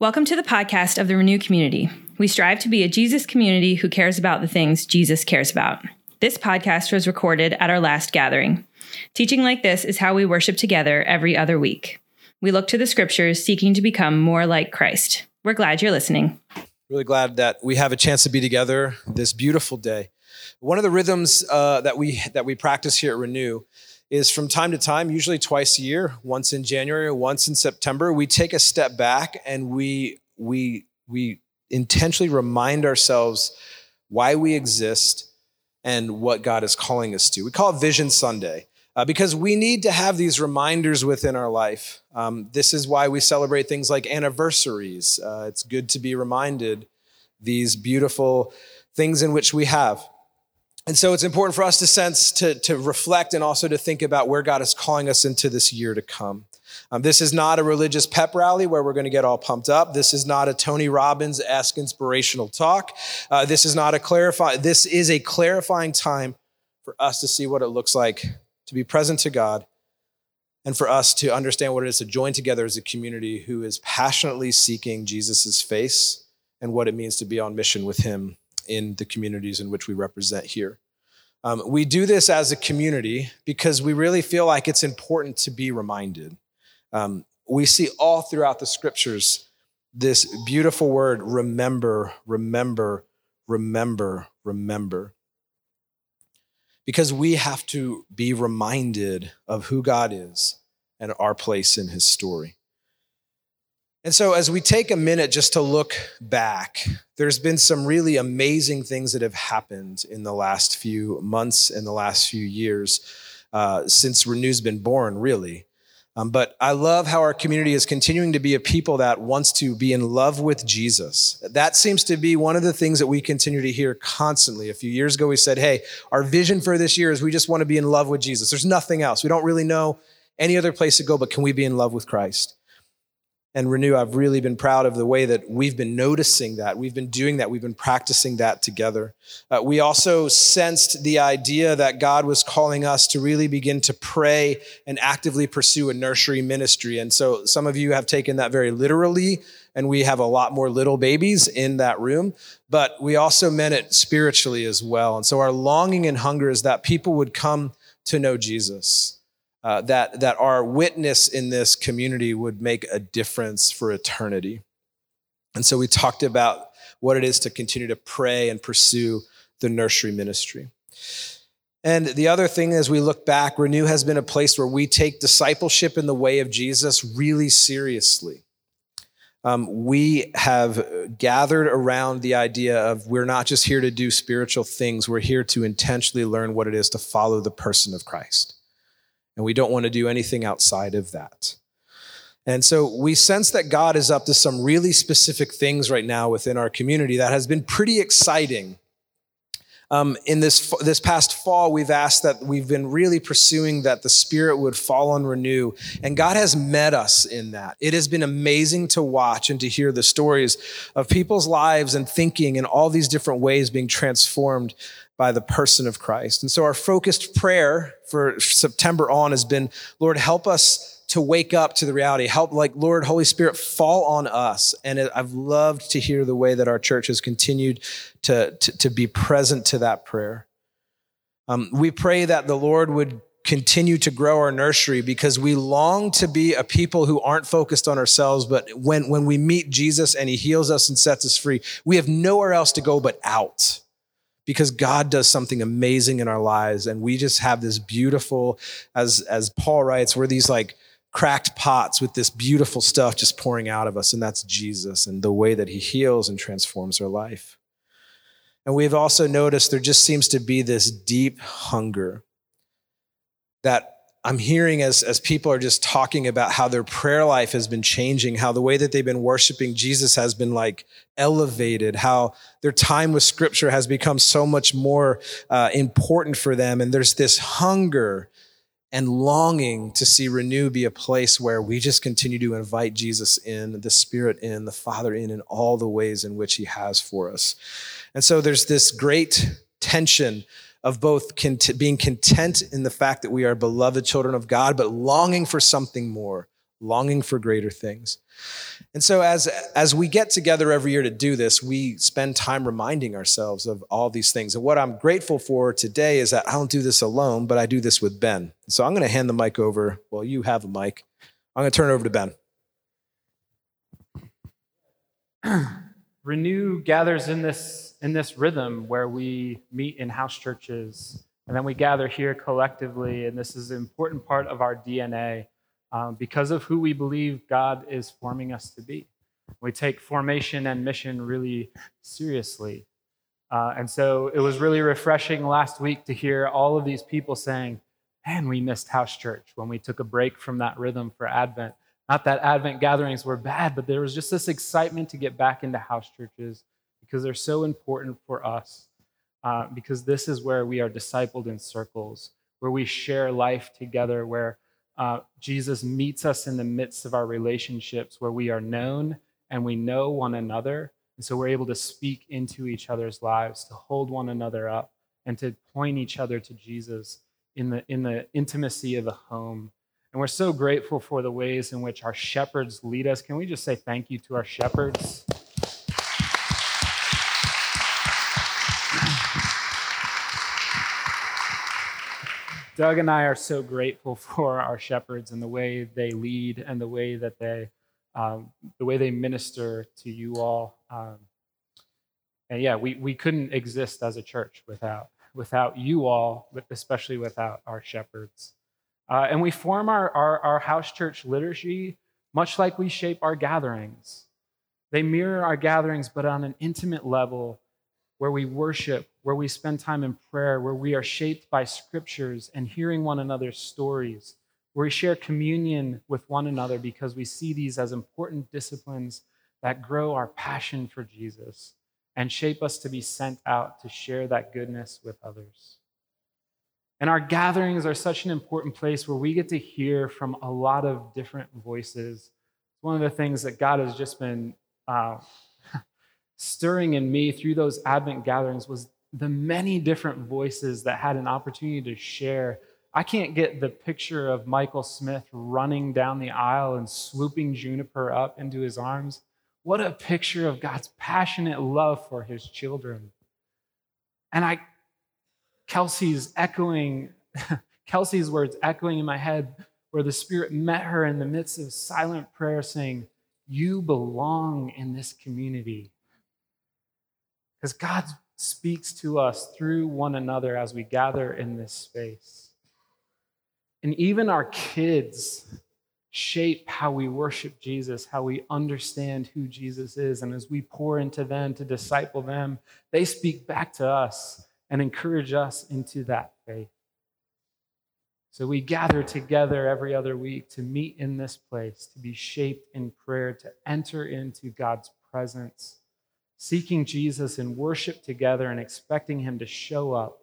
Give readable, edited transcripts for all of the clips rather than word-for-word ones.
Welcome to the podcast of the Renew community. We strive to be a Jesus community who cares about the things Jesus cares about. This podcast was recorded at our last gathering. Teaching like this is how we worship together every other week. We look to the scriptures, seeking to become more like Christ. We're glad you're listening. Really glad that we have a chance to be together this beautiful day. One of the rhythms that we practice here at Renew is from time to time, usually twice a year, once in January, once in September, we take a step back and we intentionally remind ourselves why we exist and what God is calling us to. We call it Vision Sunday because we need to have these reminders within our life. This is why we celebrate things like anniversaries. It's good to be reminded these beautiful things in which we have. And so it's important for us to sense, to reflect, and also to think about where God is calling us into this year to come. This is not a religious pep rally where we're going to get all pumped up. This is not a Tony Robbins-esque inspirational talk. This is not a This is a clarifying time for us to see what it looks like to be present to God and for us to understand what it is to join together as a community who is passionately seeking Jesus' face and what it means to be on mission with him in the communities in which we represent here. We do this as a community because we really feel like it's important to be reminded. We see all throughout the scriptures this beautiful word, remember, remember, remember, remember. Because we have to be reminded of who God is and our place in his story. And so as we take a minute just to look back, there's been some really amazing things that have happened in the last few months and the last few years since Renew's been born, really. But I love how our community is continuing to be a people that wants to be in love with Jesus. That seems to be one of the things that we continue to hear constantly. A few years ago, we said, hey, our vision for this year is we just want to be in love with Jesus. There's nothing else. We don't really know any other place to go, but can we be in love with Christ? And Renew, I've really been proud of the way that we've been noticing that. We've been doing that. We've been practicing that together. We also sensed the idea that God was calling us to really begin to pray and actively pursue a nursery ministry. And so some of you have taken that very literally, and we have a lot more little babies in that room. But we also meant it spiritually as well. And so our longing and hunger is that people would come to know Jesus. That our witness in this community would make a difference for eternity. And so we talked about what it is to continue to pray and pursue the nursery ministry. And the other thing as we look back, Renew has been a place where we take discipleship in the way of Jesus really seriously. We have gathered around the idea of we're not just here to do spiritual things, we're here to intentionally learn what it is to follow the person of Christ. And we don't want to do anything outside of that. And so we sense that God is up to some really specific things right now within our community that has been pretty exciting. In this past fall, we've been really pursuing that the Spirit would fall on Renew. And God has met us in that. It has been amazing to watch and to hear the stories of people's lives and thinking in all these different ways being transformed by the person of Christ. And so our focused prayer for September on has been, Lord, help us to wake up to the reality. Lord, Holy Spirit, fall on us. And I've loved to hear the way that our church has continued to be present to that prayer. We pray that the Lord would continue to grow our nursery because we long to be a people who aren't focused on ourselves, but when we meet Jesus and he heals us and sets us free, we have nowhere else to go but out. Because God does something amazing in our lives, and we just have this beautiful, as Paul writes, we're these like cracked pots with this beautiful stuff just pouring out of us, and that's Jesus and the way that he heals and transforms our life. And we've also noticed there just seems to be this deep hunger that I'm hearing as people are just talking about how their prayer life has been changing, how the way that they've been worshiping Jesus has been like elevated, how their time with scripture has become so much more important for them. And there's this hunger and longing to see Renew be a place where we just continue to invite Jesus in, the Spirit in, the Father in all the ways in which he has for us. And so there's this great tension of both being content in the fact that we are beloved children of God, but longing for something more, longing for greater things. And so as we get together every year to do this, we spend time reminding ourselves of all these things. And what I'm grateful for today is that I don't do this alone, but I do this with Ben. So I'm going to hand the mic over. Well, you have a mic. I'm going to turn it over to Ben. Renew gathers in this rhythm where we meet in house churches, and then we gather here collectively, and this is an important part of our DNA because of who we believe God is forming us to be. We take formation and mission really seriously. And so it was really refreshing last week to hear all of these people saying, man, we missed house church when we took a break from that rhythm for Advent. Not that Advent gatherings were bad, but there was just this excitement to get back into house churches because they're so important for us, because this is where we are discipled in circles, where we share life together, where Jesus meets us in the midst of our relationships, where we are known and we know one another. And so we're able to speak into each other's lives, to hold one another up, and to point each other to Jesus in the intimacy of the home. And we're so grateful for the ways in which our shepherds lead us. Can we just say thank you to our shepherds? Doug and I are so grateful for our shepherds and the way they lead and the way that they minister to you all. And yeah, we couldn't exist as a church without you all, but especially without our shepherds. And we form our house church liturgy much like we shape our gatherings. They mirror our gatherings, but on an intimate level where we worship, where we spend time in prayer, where we are shaped by scriptures and hearing one another's stories, where we share communion with one another because we see these as important disciplines that grow our passion for Jesus and shape us to be sent out to share that goodness with others. And our gatherings are such an important place where we get to hear from a lot of different voices. It's one of the things that God has just been stirring in me through those Advent gatherings was the many different voices that had an opportunity to share. I can't get the picture of Michael Smith running down the aisle and swooping Juniper up into his arms. What a picture of God's passionate love for his children. And Kelsey's words echoing in my head, where the Spirit met her in the midst of silent prayer saying, you belong in this community. Because God speaks to us through one another as we gather in this space. And even our kids shape how we worship Jesus, how we understand who Jesus is. And as we pour into them to disciple them, they speak back to us and encourage us into that faith. So we gather together every other week to meet in this place, to be shaped in prayer, to enter into God's presence, seeking Jesus in worship together and expecting him to show up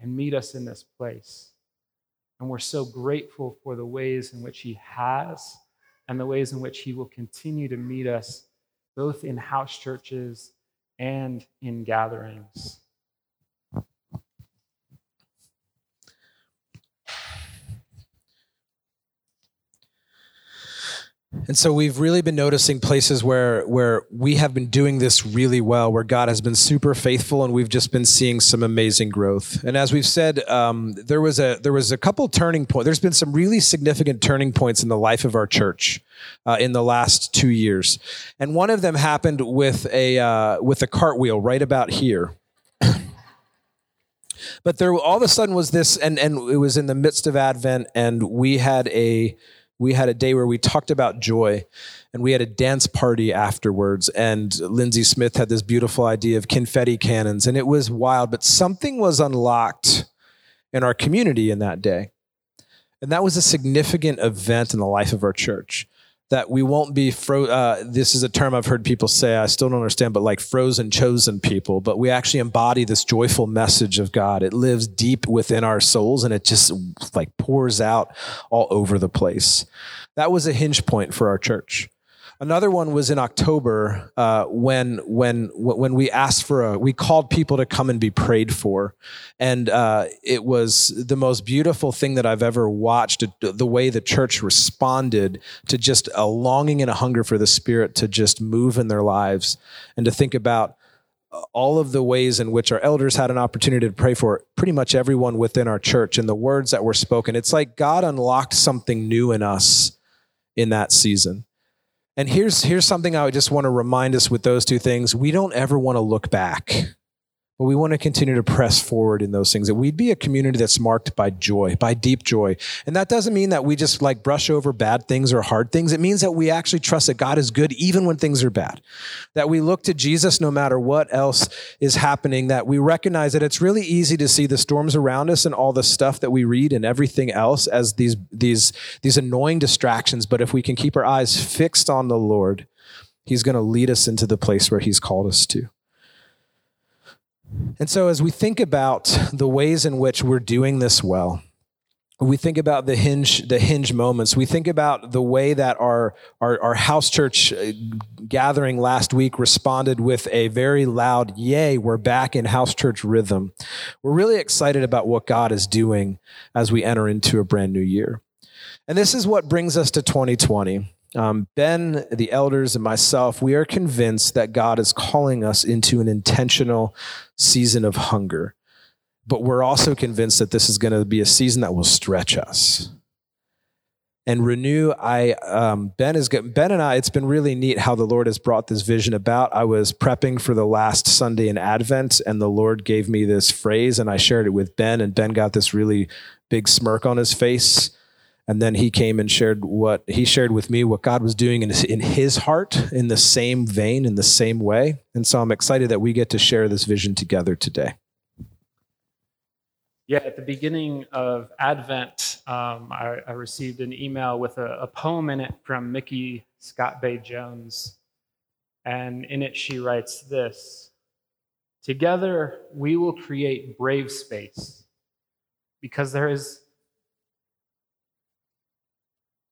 and meet us in this place. And we're so grateful for the ways in which he has and the ways in which he will continue to meet us, both in house churches and in gatherings. And so we've really been noticing places where we have been doing this really well, where God has been super faithful, and we've just been seeing some amazing growth. And as we've said, there was a couple turning points. There's been some really significant turning points in the life of our church in the last 2 years, and one of them happened with a cartwheel right about here. But there all of a sudden was this, and it was in the midst of Advent, and we had a day where we talked about joy, and we had a dance party afterwards, and Lindsay Smith had this beautiful idea of confetti cannons, and it was wild, but something was unlocked in our community in that day. And that was a significant event in the life of our church, that we won't be, this is a term I've heard people say, I still don't understand, but like frozen chosen people, but we actually embody this joyful message of God. It lives deep within our souls, and it just like pours out all over the place. That was a hinge point for our church. Another one was in October when we asked we called people to come and be prayed for. And it was the most beautiful thing that I've ever watched, the way the church responded to just a longing and a hunger for the Spirit to just move in their lives, and to think about all of the ways in which our elders had an opportunity to pray for pretty much everyone within our church and the words that were spoken. It's like God unlocked something new in us in that season. And here's something I would just want to remind us with those two things. We don't ever want to look back, but we want to continue to press forward in those things. That we'd be a community that's marked by joy, by deep joy. And that doesn't mean that we just like brush over bad things or hard things. It means that we actually trust that God is good even when things are bad. That we look to Jesus no matter what else is happening. That we recognize that it's really easy to see the storms around us and all the stuff that we read and everything else as these annoying distractions. But if we can keep our eyes fixed on the Lord, He's going to lead us into the place where He's called us to. And so as we think about the ways in which we're doing this well, we think about the hinge moments. We think about the way that our house church gathering last week responded with a very loud, yay, we're back in house church rhythm. We're really excited about what God is doing as we enter into a brand new year. And this is what brings us to 2020. Ben, the elders, and myself, we are convinced that God is calling us into an intentional season of hunger. But we're also convinced that this is going to be a season that will stretch us. And Renew, Ben and I, it's been really neat how the Lord has brought this vision about. I was prepping for the last Sunday in Advent, and the Lord gave me this phrase, and I shared it with Ben, and Ben got this really big smirk on his face. And then he came and shared with me what God was doing in his heart in the same vein, in the same way. And so I'm excited that we get to share this vision together today. Yeah, at the beginning of Advent, I received an email with a poem in it from Mickey Scott Bay Jones. And in it, she writes this: "Together, we will create brave space because there is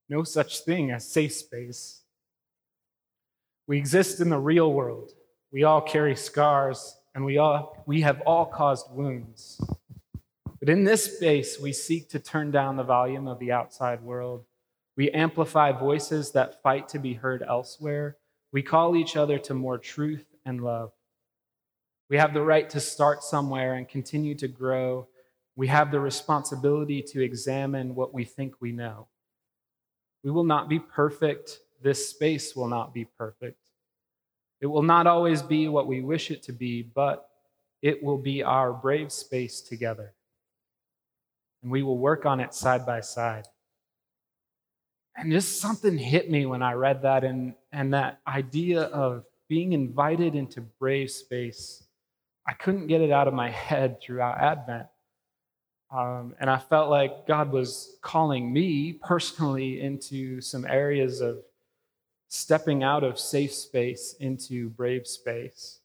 no such thing as safe space. We exist in the real world. We all carry scars, and we have all caused wounds. But in this space, we seek to turn down the volume of the outside world. We amplify voices that fight to be heard elsewhere. We call each other to more truth and love. We have the right to start somewhere and continue to grow. We have the responsibility to examine what we think we know. We will not be perfect. This space will not be perfect. It will not always be what we wish it to be, but it will be our brave space together. And we will work on it side by side." And just something hit me when I read that, and that idea of being invited into brave space. I couldn't get it out of my head throughout Advent. And I felt like God was calling me personally into some areas of stepping out of safe space into brave space.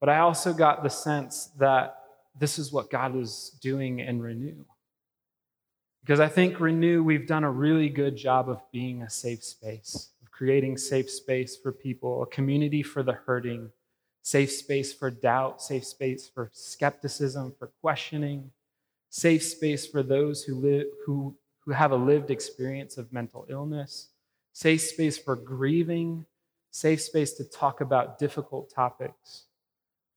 But I also got the sense that this is what God was doing in Renew. Because I think Renew, we've done a really good job of being a safe space, of creating safe space for people, a community for the hurting, safe space for doubt, safe space for skepticism, for questioning. Safe space for those who have a lived experience of mental illness, safe space for grieving, safe space to talk about difficult topics.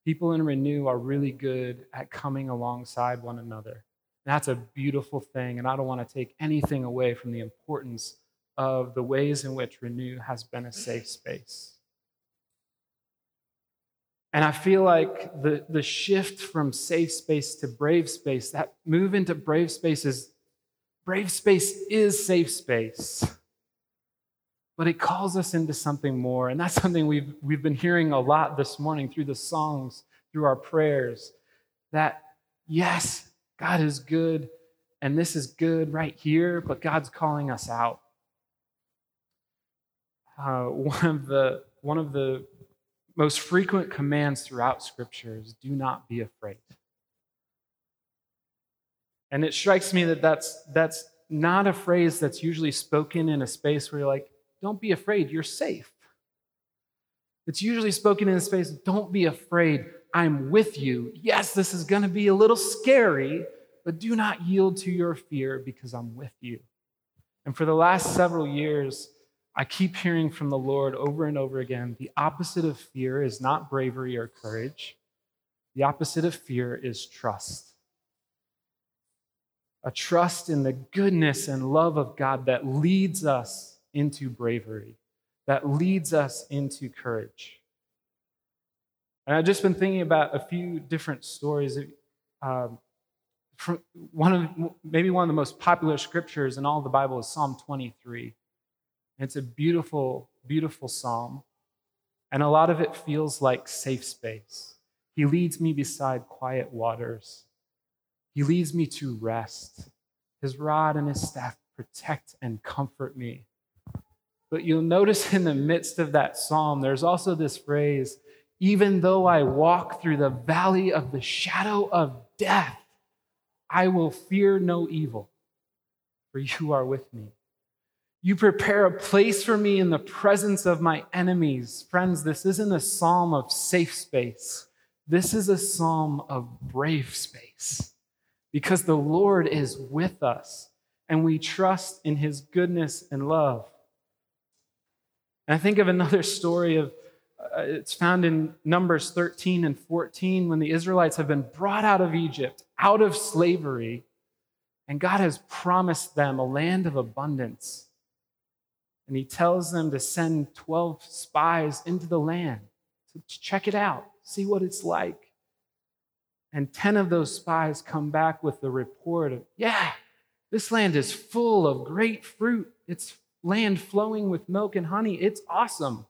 People in Renew are really good at coming alongside one another. And that's a beautiful thing, and I don't want to take anything away from the importance of the ways in which Renew has been a safe space. And I feel like the shift from safe space to brave space, that move into brave space is safe space. But it calls us into something more. And that's something we've been hearing a lot this morning through the songs, through our prayers, that yes, God is good, and this is good right here, but God's calling us out. One of the most frequent commands throughout Scripture is do not be afraid. And it strikes me that that's not a phrase that's usually spoken in a space where you're like, don't be afraid, you're safe. It's usually spoken in a space of, don't be afraid, I'm with you. Yes, this is going to be a little scary, but do not yield to your fear because I'm with you. And for the last several years, I keep hearing from the Lord over and over again, the opposite of fear is not bravery or courage. The opposite of fear is trust. A trust in the goodness and love of God that leads us into bravery, that leads us into courage. And I've just been thinking about a few different stories. From one of the most popular scriptures in all the Bible is Psalm 23. And it's a beautiful, beautiful psalm. And a lot of it feels like safe space. He leads me beside quiet waters. He leads me to rest. His rod and his staff protect and comfort me. But you'll notice in the midst of that psalm, there's also this phrase, even though I walk through the valley of the shadow of death, I will fear no evil, for you are with me. You prepare a place for me in the presence of my enemies. Friends, this isn't a psalm of safe space. This is a psalm of brave space. Because the Lord is with us, and we trust in his goodness and love. And I think of another story of, it's found in Numbers 13 and 14, when the Israelites have been brought out of Egypt, out of slavery, and God has promised them a land of abundance. And he tells them to send 12 spies into the land to check it out, see what it's like. And 10 of those spies come back with the report of, yeah, this land is full of great fruit. It's land flowing with milk and honey. It's awesome.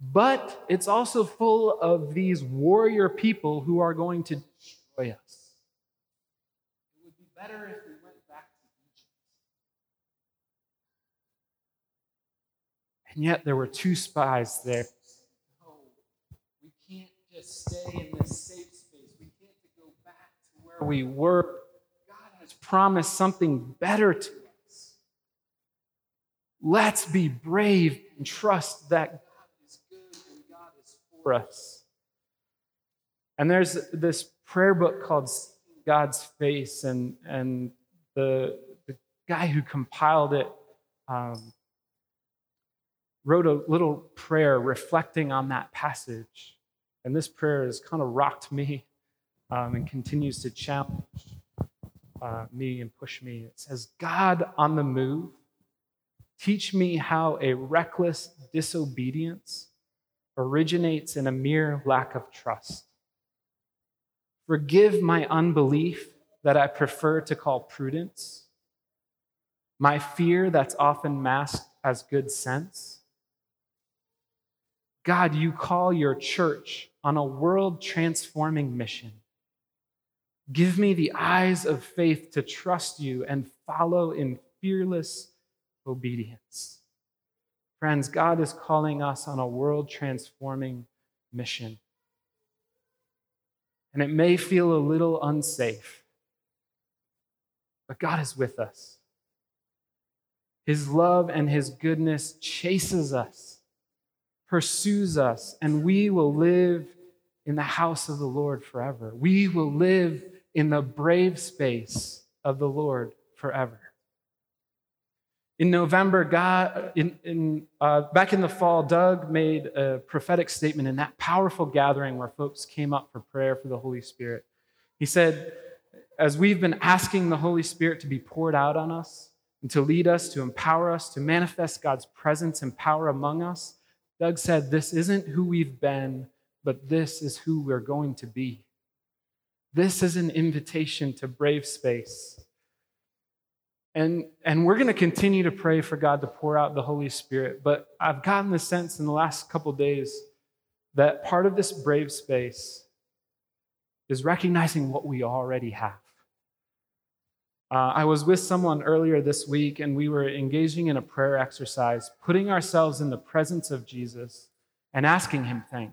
But it's also full of these warrior people who are going to destroy us. It would be better if we went back to Egypt. And yet there were 2 spies there. No, we can't just stay in this safe we were. God has promised something better to us. Let's be brave and trust that God is good and God is for us. And there's this prayer book called Seeking God's Face, and the guy who compiled it wrote a little prayer reflecting on that passage. And this prayer has kind of rocked me. And continues to challenge me and push me. It says, God on the move, teach me how a reckless disobedience originates in a mere lack of trust. Forgive my unbelief that I prefer to call prudence, my fear that's often masked as good sense. God, you call your church on a world-transforming mission. Give me the eyes of faith to trust you and follow in fearless obedience. Friends, God is calling us on a world-transforming mission. And it may feel a little unsafe, but God is with us. His love and his goodness chases us, pursues us, and we will live in the house of the Lord forever. We will live in the brave space of the Lord forever. In November, God, back in the fall, Doug made a prophetic statement in that powerful gathering where folks came up for prayer for the Holy Spirit. He said, as we've been asking the Holy Spirit to be poured out on us and to lead us, to empower us, to manifest God's presence and power among us, Doug said, this isn't who we've been, but this is who we're going to be. This is an invitation to brave space. And we're going to continue to pray for God to pour out the Holy Spirit, but I've gotten the sense in the last couple days that part of this brave space is recognizing what we already have. I was with someone earlier this week, and we were engaging in a prayer exercise, putting ourselves in the presence of Jesus and asking him things.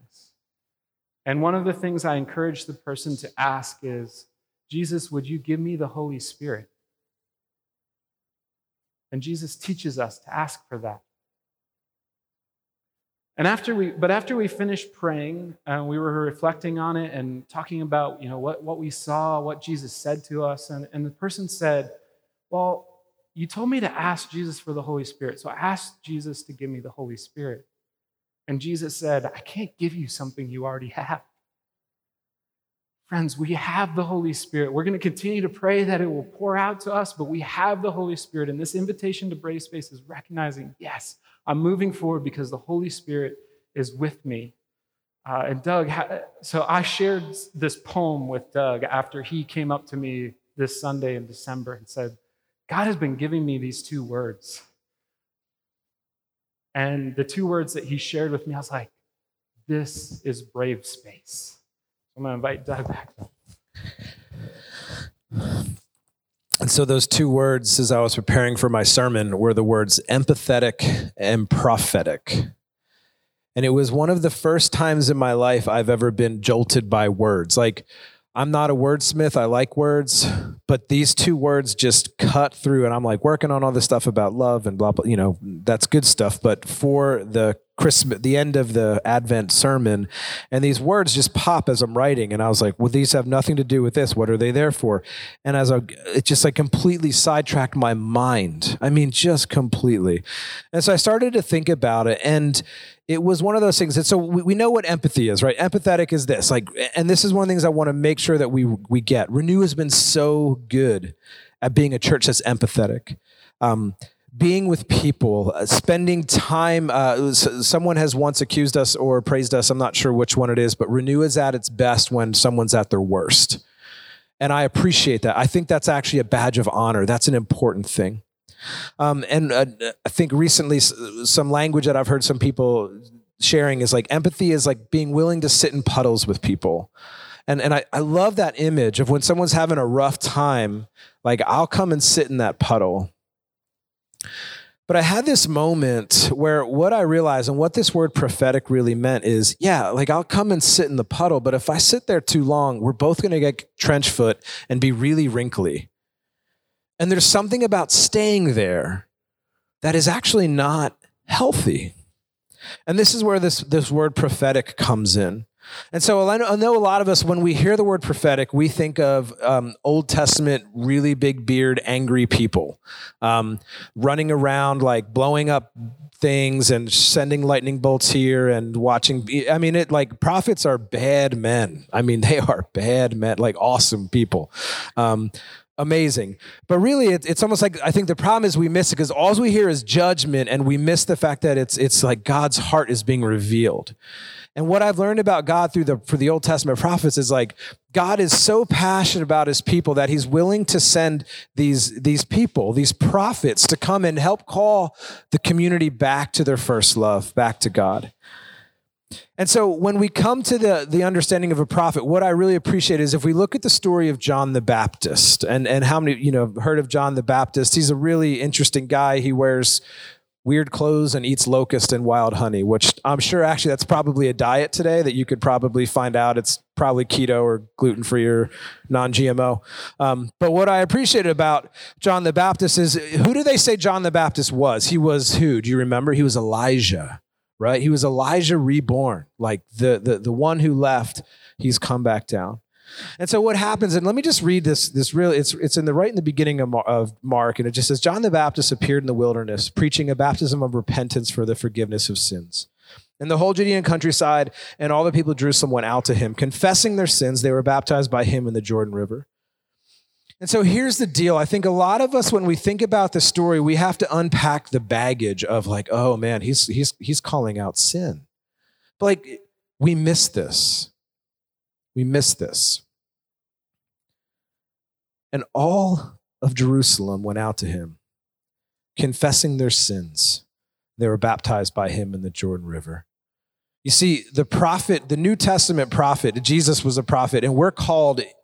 And one of the things I encourage the person to ask is, Jesus, would you give me the Holy Spirit? And Jesus teaches us to ask for that. And after we finished praying, we were reflecting on it and talking about, you know, what we saw, what Jesus said to us. And the person said, well, you told me to ask Jesus for the Holy Spirit. So I asked Jesus to give me the Holy Spirit. And Jesus said, I can't give you something you already have. Friends, we have the Holy Spirit. We're going to continue to pray that it will pour out to us, but we have the Holy Spirit. And this invitation to Brave Space is recognizing, yes, I'm moving forward because the Holy Spirit is with me. And Doug, so I shared this poem with Doug after he came up to me this Sunday in December and said, God has been giving me these two words. And the two words that he shared with me, I was like, this is Brave Space. I'm going to invite Doug back. And so those two words, as I was preparing for my sermon, were the words empathetic and prophetic. And it was one of the first times in my life I've ever been jolted by words. Like, I'm not a wordsmith. I like words. But these two words just cut through. And I'm like working on all this stuff about love and blah, blah. You know, that's good stuff. But for the Christmas, the end of the Advent sermon, and these words just pop as I'm writing, and I was like, well, these have nothing to do with this. What are they there for? And it just like completely sidetracked my mind. I mean, just completely. And so I started to think about it, and it was one of those things. And so we know what empathy is, right? Empathetic is this, like, and this is one of the things I want to make sure that we get. Renew has been so good at being a church that's empathetic. Being with people, spending time. Someone has once accused us or praised us. I'm not sure which one it is, but Renew is at its best when someone's at their worst. And I appreciate that. I think that's actually a badge of honor. That's an important thing. And I think recently some language that I've heard some people sharing is like empathy is like being willing to sit in puddles with people. And I love that image of when someone's having a rough time, like I'll come and sit in that puddle. But I had this moment where what I realized and what this word prophetic really meant is, yeah, like I'll come and sit in the puddle, but if I sit there too long, we're both going to get trench foot and be really wrinkly. And there's something about staying there that is actually not healthy. And this is where this word prophetic comes in. And so I know a lot of us, when we hear the word prophetic, we think of Old Testament, really big beard, angry people running around, like blowing up things and sending lightning bolts here and watching. I mean, it like prophets are bad men. I mean, they are bad men, like awesome people. Amazing. But really, it's almost like I think the problem is we miss it because all we hear is judgment and we miss the fact that it's like God's heart is being revealed. And what I've learned about God for the Old Testament prophets is like God is so passionate about his people that he's willing to send these people, these prophets to come and help call the community back to their first love, back to God. And so when we come to the understanding of a prophet, what I really appreciate is if we look at the story of John the Baptist and how many, you know, heard of John the Baptist, he's a really interesting guy. He wears weird clothes and eats locust and wild honey, which I'm sure actually that's probably a diet today that you could probably find out. It's probably keto or gluten-free or non-GMO. But what I appreciate about John the Baptist is, who do they say John the Baptist was? He was who? Do you remember? He was Elijah. Right? He was Elijah reborn, like the one who left, he's come back down. And so what happens, and let me just read this really, it's in the right in the beginning of Mark, and it just says, John the Baptist appeared in the wilderness, preaching a baptism of repentance for the forgiveness of sins. And the whole Judean countryside and all the people of Jerusalem went out to him, confessing their sins. They were baptized by him in the Jordan River. And so here's the deal. I think a lot of us, when we think about the story, we have to unpack the baggage of like, oh man, he's calling out sin. But like, we miss this. We miss this. And all of Jerusalem went out to him, confessing their sins. They were baptized by him in the Jordan River. You see, the prophet, the New Testament prophet, Jesus was a prophet, and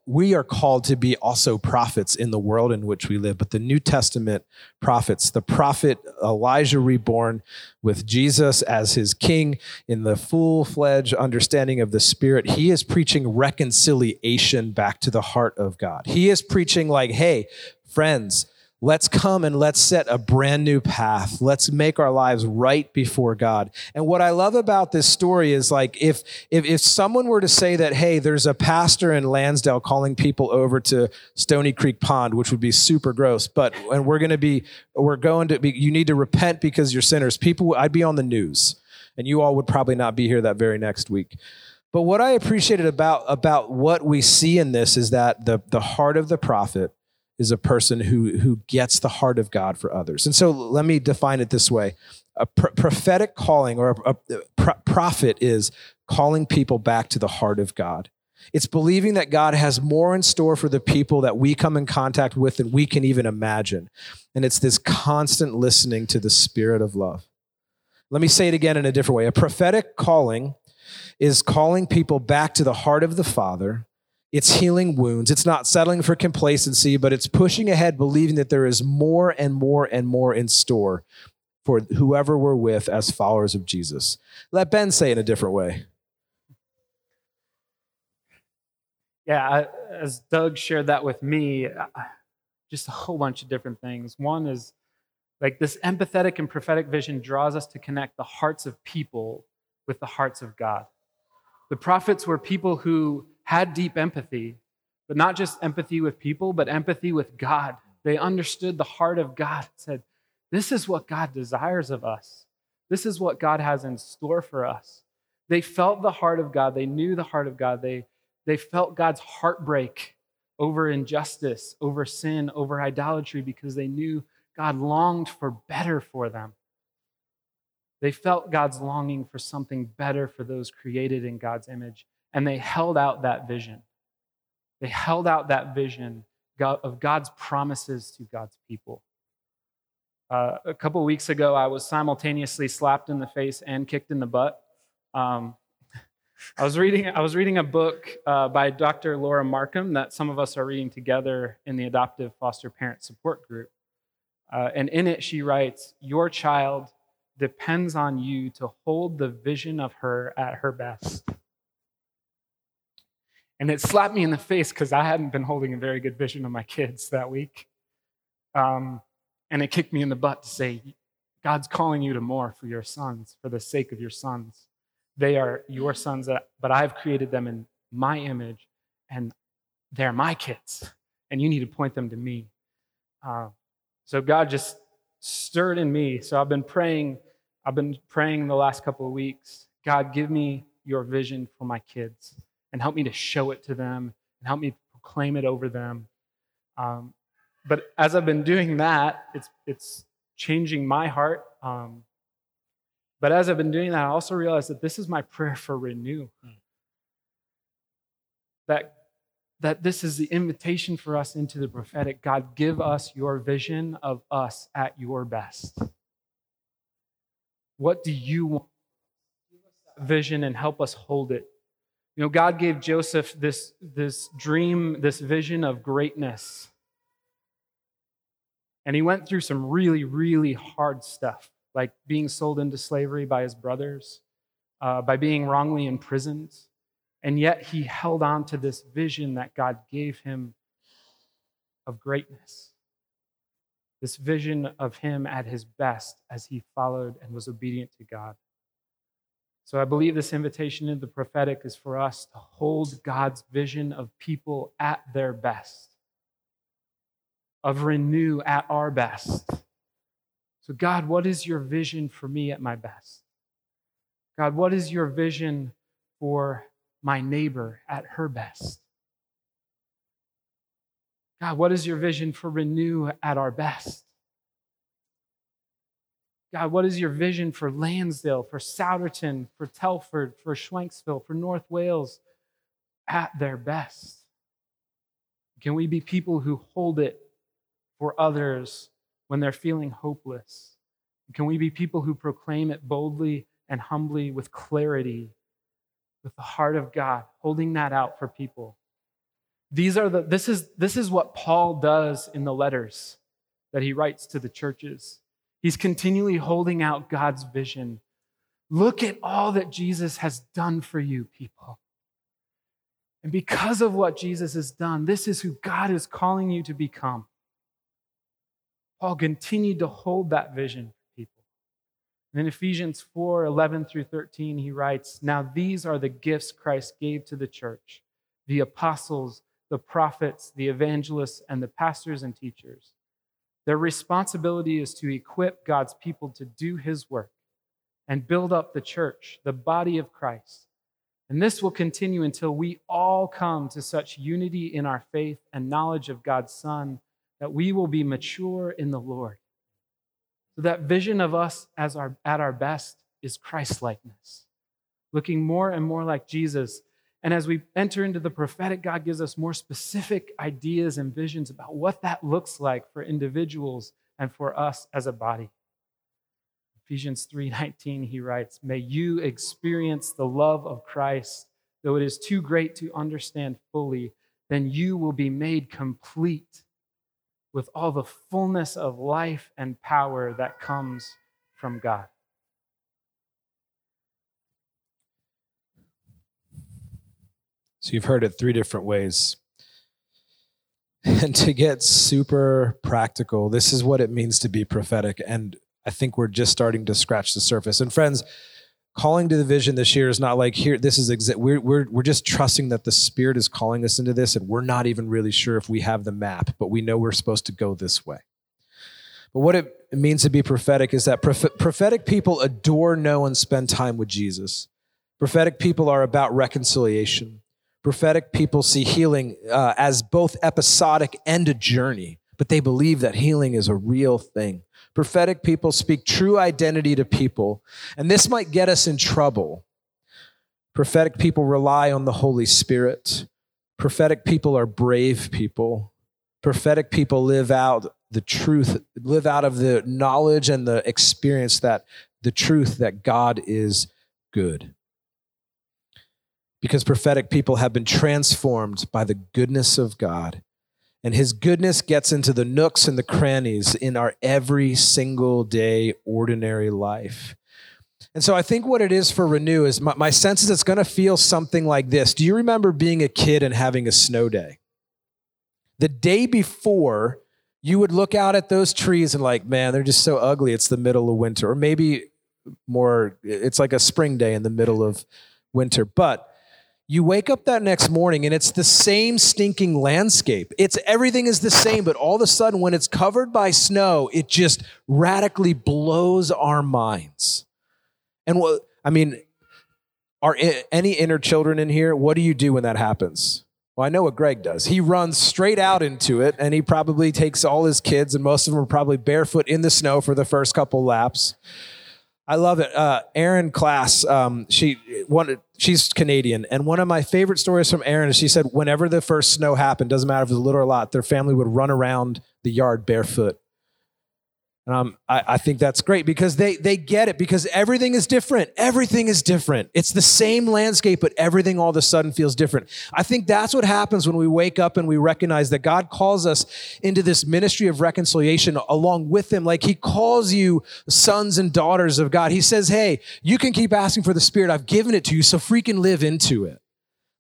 we are called to be also prophets in the world in which we live. But the New Testament prophets, the prophet Elijah reborn with Jesus as his king in the full-fledged understanding of the Spirit, he is preaching reconciliation back to the heart of God. He is preaching like, hey, friends, Let's come and let's set a brand new path. Let's make our lives right before God. And what I love about this story is, like, if someone were to say that, hey, there's a pastor in Lansdale calling people over to Stony Creek Pond, which would be super gross, and you need to repent because you're sinners. I'd be on the news, and you all would probably not be here that very next week. But what I appreciated about what we see in this is that the heart of the prophet is a person who gets the heart of God for others. And so let me define it this way. A prophetic calling or a prophet is calling people back to the heart of God. It's believing that God has more in store for the people that we come in contact with than we can even imagine. And it's this constant listening to the spirit of love. Let me say it again in a different way. A prophetic calling is calling people back to the heart of the Father. It's healing wounds. It's not settling for complacency, but it's pushing ahead, believing that there is more and more and more in store for whoever we're with as followers of Jesus. Let Ben say it in a different way. Yeah, as Doug shared that with me, just a whole bunch of different things. One is, like, this empathetic and prophetic vision draws us to connect the hearts of people with the hearts of God. The prophets were people who had deep empathy, but not just empathy with people, but empathy with God. They understood the heart of God and said, this is what God desires of us. This is what God has in store for us. They felt the heart of God. They knew the heart of God. They felt God's heartbreak over injustice, over sin, over idolatry, because they knew God longed for better for them. They felt God's longing for something better for those created in God's image, and they held out that vision. They held out that vision of God's promises to God's people. A couple weeks ago, I was simultaneously slapped in the face and kicked in the butt. I was reading a book by Dr. Laura Markham that some of us are reading together in the Adoptive Foster Parent Support Group. And in it, she writes, "Your child depends on you to hold the vision of her at her best." And it slapped me in the face because I hadn't been holding a very good vision of my kids that week. And it kicked me in the butt to say, God's calling you to more for your sons, for the sake of your sons. They are your sons, but I've created them in my image, and they're my kids, and you need to point them to me. So God just stirred in me. So I've been praying the last couple of weeks, God, give me your vision for my kids and help me to show it to them and help me proclaim it over them. But as I've been doing that, it's changing my heart. But as I've been doing that, I also realized that this is my prayer for Renew. That this is the invitation for us into the prophetic. God, give us your vision of us at your best. What do you want? Give us that vision and help us hold it. You know, God gave Joseph this dream, this vision of greatness. And he went through some really, really hard stuff, like being sold into slavery by his brothers, by being wrongly imprisoned. And yet he held on to this vision that God gave him of greatness, this vision of him at his best as he followed and was obedient to God. So I believe this invitation into the prophetic is for us to hold God's vision of people at their best, of Renew at our best. So God, what is your vision for me at my best? God, what is your vision for my neighbor at her best? God, what is your vision for Renew at our best? God, what is your vision for Lansdale, for Souderton, for Telford, for Schwenksville, for North Wales at their best? Can we be people who hold it for others when they're feeling hopeless? Can we be people who proclaim it boldly and humbly with clarity, with the heart of God, holding that out for people? This is what Paul does in the letters that he writes to the churches. He's continually holding out God's vision. Look at all that Jesus has done for you, people. And because of what Jesus has done, this is who God is calling you to become. Paul continued to hold that vision for people. And in Ephesians 4:11 through 13, he writes, "Now these are the gifts Christ gave to the church, the apostles, the prophets, the evangelists, and the pastors and teachers. Their responsibility is to equip God's people to do his work and build up the church, the body of Christ. And this will continue until we all come to such unity in our faith and knowledge of God's Son that we will be mature in the Lord." So that vision of us as at our best is Christ-likeness, looking more and more like Jesus. And as we enter into the prophetic, God gives us more specific ideas and visions about what that looks like for individuals and for us as a body. Ephesians 3:19, he writes, "May you experience the love of Christ, though it is too great to understand fully, then you will be made complete with all the fullness of life and power that comes from God." So you've heard it three different ways. And to get super practical, this is what it means to be prophetic. And I think we're just starting to scratch the surface. And friends, calling to the vision this year is not like, here, this is we're just trusting that the Spirit is calling us into this, and we're not even really sure if we have the map, but we know we're supposed to go this way. But what it means to be prophetic is that prophetic people adore, know, and spend time with Jesus. Prophetic people are about reconciliation. Prophetic people see healing as both episodic and a journey, but they believe that healing is a real thing. Prophetic people speak true identity to people, and this might get us in trouble. Prophetic people rely on the Holy Spirit. Prophetic people are brave people. Prophetic people live out the truth, live out of the knowledge and the experience that the truth that God is good. Because prophetic people have been transformed by the goodness of God. And his goodness gets into the nooks and the crannies in our every single day, ordinary life. And so I think what it is for Renew is my sense is it's going to feel something like this. Do you remember being a kid and having a snow day? The day before, you would look out at those trees and like, man, they're just so ugly. It's the middle of winter. Or maybe more, it's like a spring day in the middle of winter. But you wake up that next morning and it's the same stinking landscape. Everything is the same, but all of a sudden when it's covered by snow, it just radically blows our minds. And are any inner children in here? What do you do when that happens? Well, I know what Greg does. He runs straight out into it, and he probably takes all his kids, and most of them are probably barefoot in the snow for the first couple laps. I love it. Erin Class, she's Canadian, and one of my favorite stories from Erin is she said whenever the first snow happened, doesn't matter if it was little or a lot, their family would run around the yard barefoot. And I think that's great because they get it because everything is different. Everything is different. It's the same landscape, but everything all of a sudden feels different. I think that's what happens when we wake up and we recognize that God calls us into this ministry of reconciliation along with him. Like he calls you sons and daughters of God. He says, hey, you can keep asking for the Spirit. I've given it to you, so freaking live into it.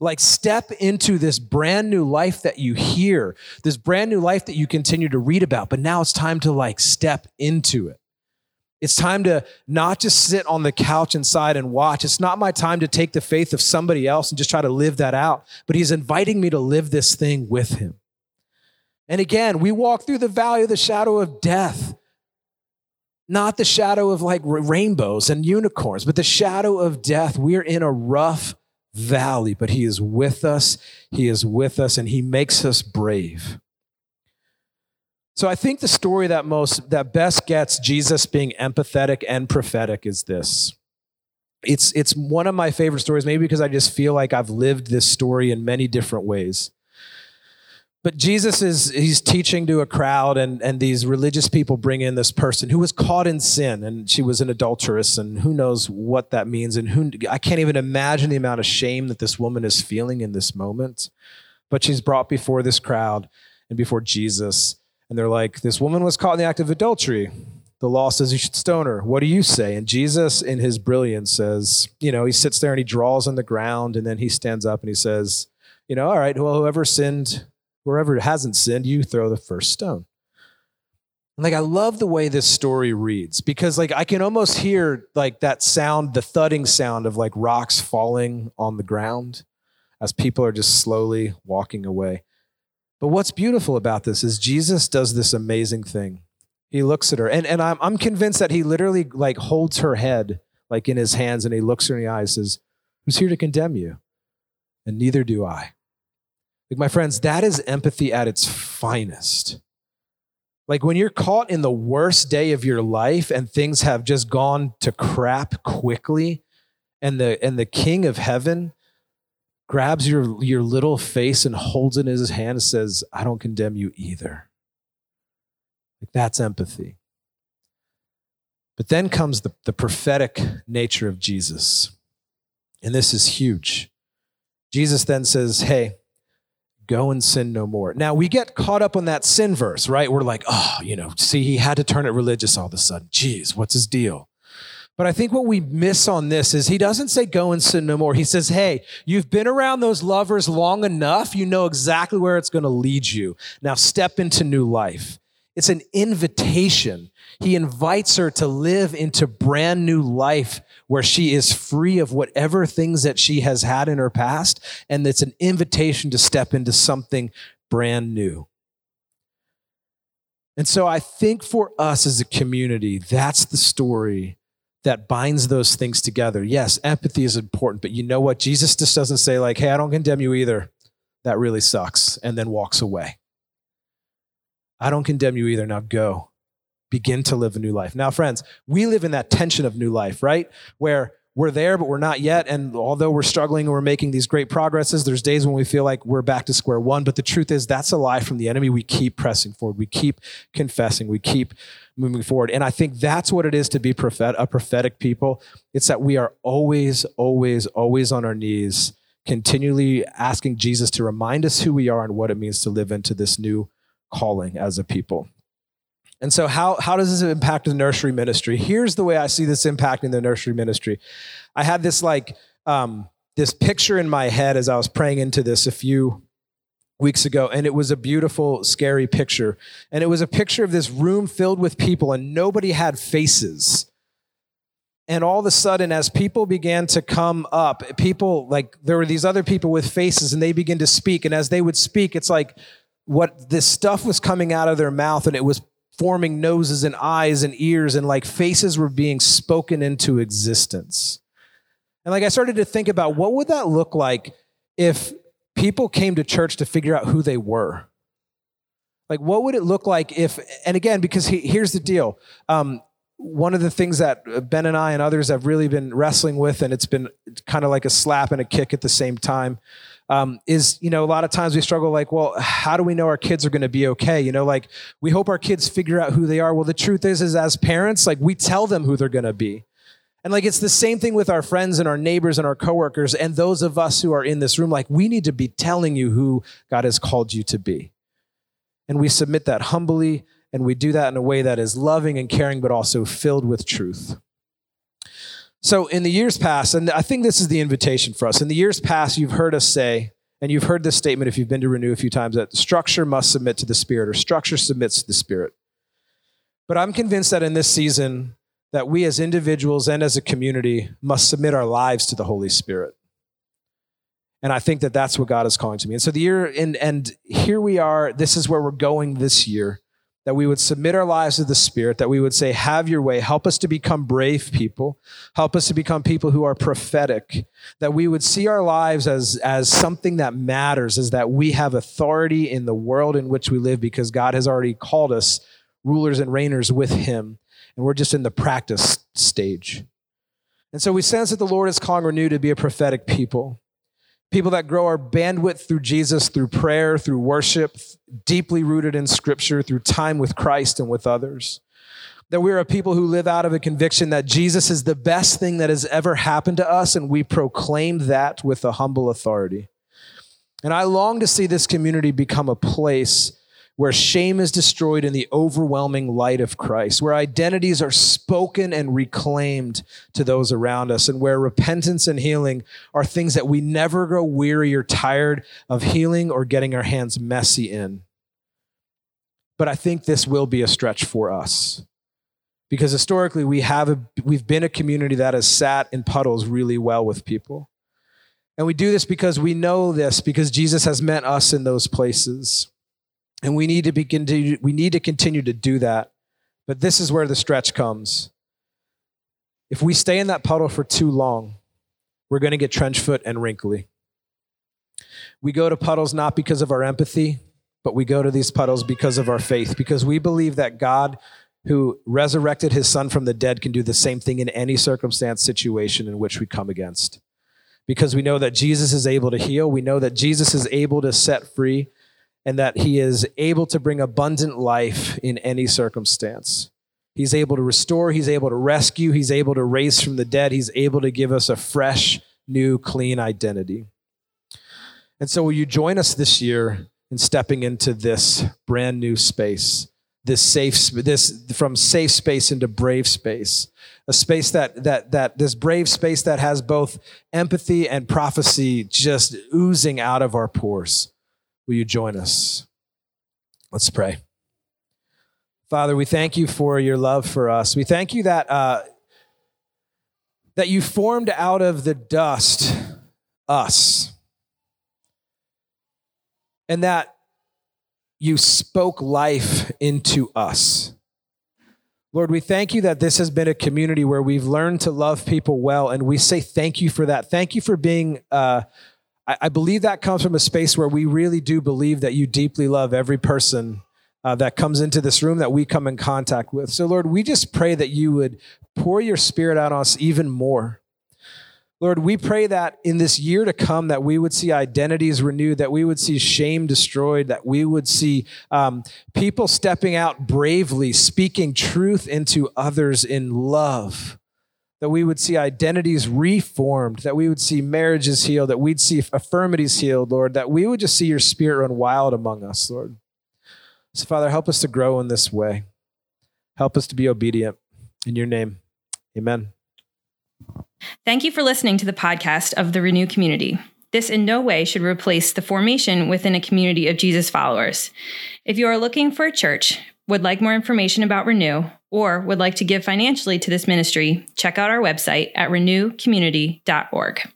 Like step into this brand new life that you hear, this brand new life that you continue to read about, but now it's time to like step into it. It's time to not just sit on the couch inside and watch. It's not my time to take the faith of somebody else and just try to live that out, but he's inviting me to live this thing with him. And again, we walk through the valley of the shadow of death, not the shadow of like rainbows and unicorns, but the shadow of death. We're in a rough valley, but he is with us, and he makes us brave. So I think the story that best gets Jesus being empathetic and prophetic is this. It's one of my favorite stories, maybe because I just feel like I've lived this story in many different ways. But Jesus he's teaching to a crowd, and these religious people bring in this person who was caught in sin, and she was an adulteress, and who knows what that means, and I can't even imagine the amount of shame that this woman is feeling in this moment. But she's brought before this crowd and before Jesus, and they're like, this woman was caught in the act of adultery. The law says you should stone her. What do you say? And Jesus, in his brilliance, says, he sits there and he draws on the ground, and then he stands up and he says, all right, well, whoever hasn't sinned, you throw the first stone. Like, I love the way this story reads, because like I can almost hear like that sound, the thudding sound of like rocks falling on the ground as people are just slowly walking away. But what's beautiful about this is Jesus does this amazing thing. He looks at her, and I'm convinced that he literally like holds her head like in his hands, and he looks her in the eyes and says, "Who's here to condemn you? And neither do I." Like, my friends, that is empathy at its finest. Like, when you're caught in the worst day of your life and things have just gone to crap quickly, and the King of Heaven grabs your little face and holds it in his hand and says, "I don't condemn you either." Like, that's empathy. But then comes the prophetic nature of Jesus. And this is huge. Jesus then says, "Hey, go and sin no more." Now, we get caught up on that sin verse, right? We're like, oh, you know, see, he had to turn it religious all of a sudden. Jeez, what's his deal? But I think what we miss on this is he doesn't say go and sin no more. He says, hey, you've been around those lovers long enough. You know exactly where it's going to lead you. Now step into new life. It's an invitation. He invites her to live into brand new life where she is free of whatever things that she has had in her past, and it's an invitation to step into something brand new. And so I think for us as a community, that's the story that binds those things together. Yes, empathy is important, but you know what? Jesus just doesn't say like, hey, I don't condemn you either. That really sucks, and then walks away. I don't condemn you either. Now go. Begin to live a new life. Now, friends, we live in that tension of new life, right? Where we're there, but we're not yet. And although we're struggling and we're making these great progresses, there's days when we feel like we're back to square one. But the truth is, that's a lie from the enemy. We keep pressing forward. We keep confessing. We keep moving forward. And I think that's what it is to be a prophetic people. It's that we are always, always, always on our knees, continually asking Jesus to remind us who we are and what it means to live into this new calling as a people. And so how does this impact the nursery ministry? Here's the way I see this impacting the nursery ministry. I had this like this picture in my head as I was praying into this a few weeks ago, and it was a beautiful, scary picture. And it was a picture of this room filled with people, and nobody had faces. And all of a sudden, as people began to come up, people like there were these other people with faces, and they began to speak. And as they would speak, it's like what this stuff was coming out of their mouth, and it was forming noses and eyes and ears, and like faces were being spoken into existence. And like I started to think about what would that look like if people came to church to figure out who they were? Like, what would it look like if, and again, because here's the deal. One of the things that Ben and I and others have really been wrestling with, and it's been kind of like a slap and a kick at the same time, is, you know, a lot of times we struggle like, well, how do we know our kids are going to be okay? You know, like we hope our kids figure out who they are. Well, the truth is as parents, like we tell them who they're going to be. And like, it's the same thing with our friends and our neighbors and our coworkers and those of us who are in this room. Like, we need to be telling you who God has called you to be. And we submit that humbly, and we do that in a way that is loving and caring, but also filled with truth. So in the years past, and I think this is the invitation for us, in the years past, you've heard us say, and you've heard this statement if you've been to Renew a few times, that structure must submit to the Spirit, or structure submits to the Spirit. But I'm convinced that in this season, that we as individuals and as a community must submit our lives to the Holy Spirit. And I think that that's what God is calling to me. And so the year, and here we are, this is where we're going this year, that we would submit our lives to the Spirit, that we would say, have your way. Help us to become brave people. Help us to become people who are prophetic, that we would see our lives as something that matters, as that we have authority in the world in which we live because God has already called us rulers and reigners with him, and we're just in the practice stage. And so we sense that the Lord is calling Renew to be a prophetic people, people that grow our bandwidth through Jesus, through prayer, through worship, deeply rooted in Scripture, through time with Christ and with others. That we are a people who live out of a conviction that Jesus is the best thing that has ever happened to us, and we proclaim that with a humble authority. And I long to see this community become a place where shame is destroyed in the overwhelming light of Christ, where identities are spoken and reclaimed to those around us, and where repentance and healing are things that we never grow weary or tired of healing or getting our hands messy in. But I think this will be a stretch for us, because historically we've been a community that has sat in puddles really well with people. And we do this because we know this, because Jesus has met us in those places. And we need to continue to do that. But this is where the stretch comes. If we stay in that puddle for too long, we're going to get trench foot and wrinkly. We go to puddles not because of our empathy, but we go to these puddles because of our faith, because we believe that God, who resurrected his son from the dead, can do the same thing in any circumstance, situation in which we come against. Because we know that Jesus is able to heal. We know that Jesus is able to set free, and that he is able to bring abundant life in any circumstance. He's able to restore. He's able to rescue. He's able to raise from the dead. He's able to give us a fresh, new, clean identity. And so will you join us this year in stepping into this brand new space, from safe space into brave space, a space this brave space that has both empathy and prophecy just oozing out of our pores. Will you join us? Let's pray. Father, we thank you for your love for us. We thank you that that you formed out of the dust us, and that you spoke life into us. Lord, we thank you that this has been a community where we've learned to love people well, and we say thank you for that. Thank you for being, I believe that comes from a space where we really do believe that you deeply love every person that comes into this room that we come in contact with. So Lord, we just pray that you would pour your spirit out on us even more. Lord, we pray that in this year to come that we would see identities renewed, that we would see shame destroyed, that we would see people stepping out bravely, speaking truth into others in love, that we would see identities reformed, that we would see marriages healed, that we'd see affirmities healed, Lord, that we would just see your spirit run wild among us, Lord. So Father, help us to grow in this way. Help us to be obedient. In your name, amen. Thank you for listening to the podcast of the Renew Community. This in no way should replace the formation within a community of Jesus followers. If you are looking for a church, would like more information about Renew, or would like to give financially to this ministry, check out our website at renewcommunity.org.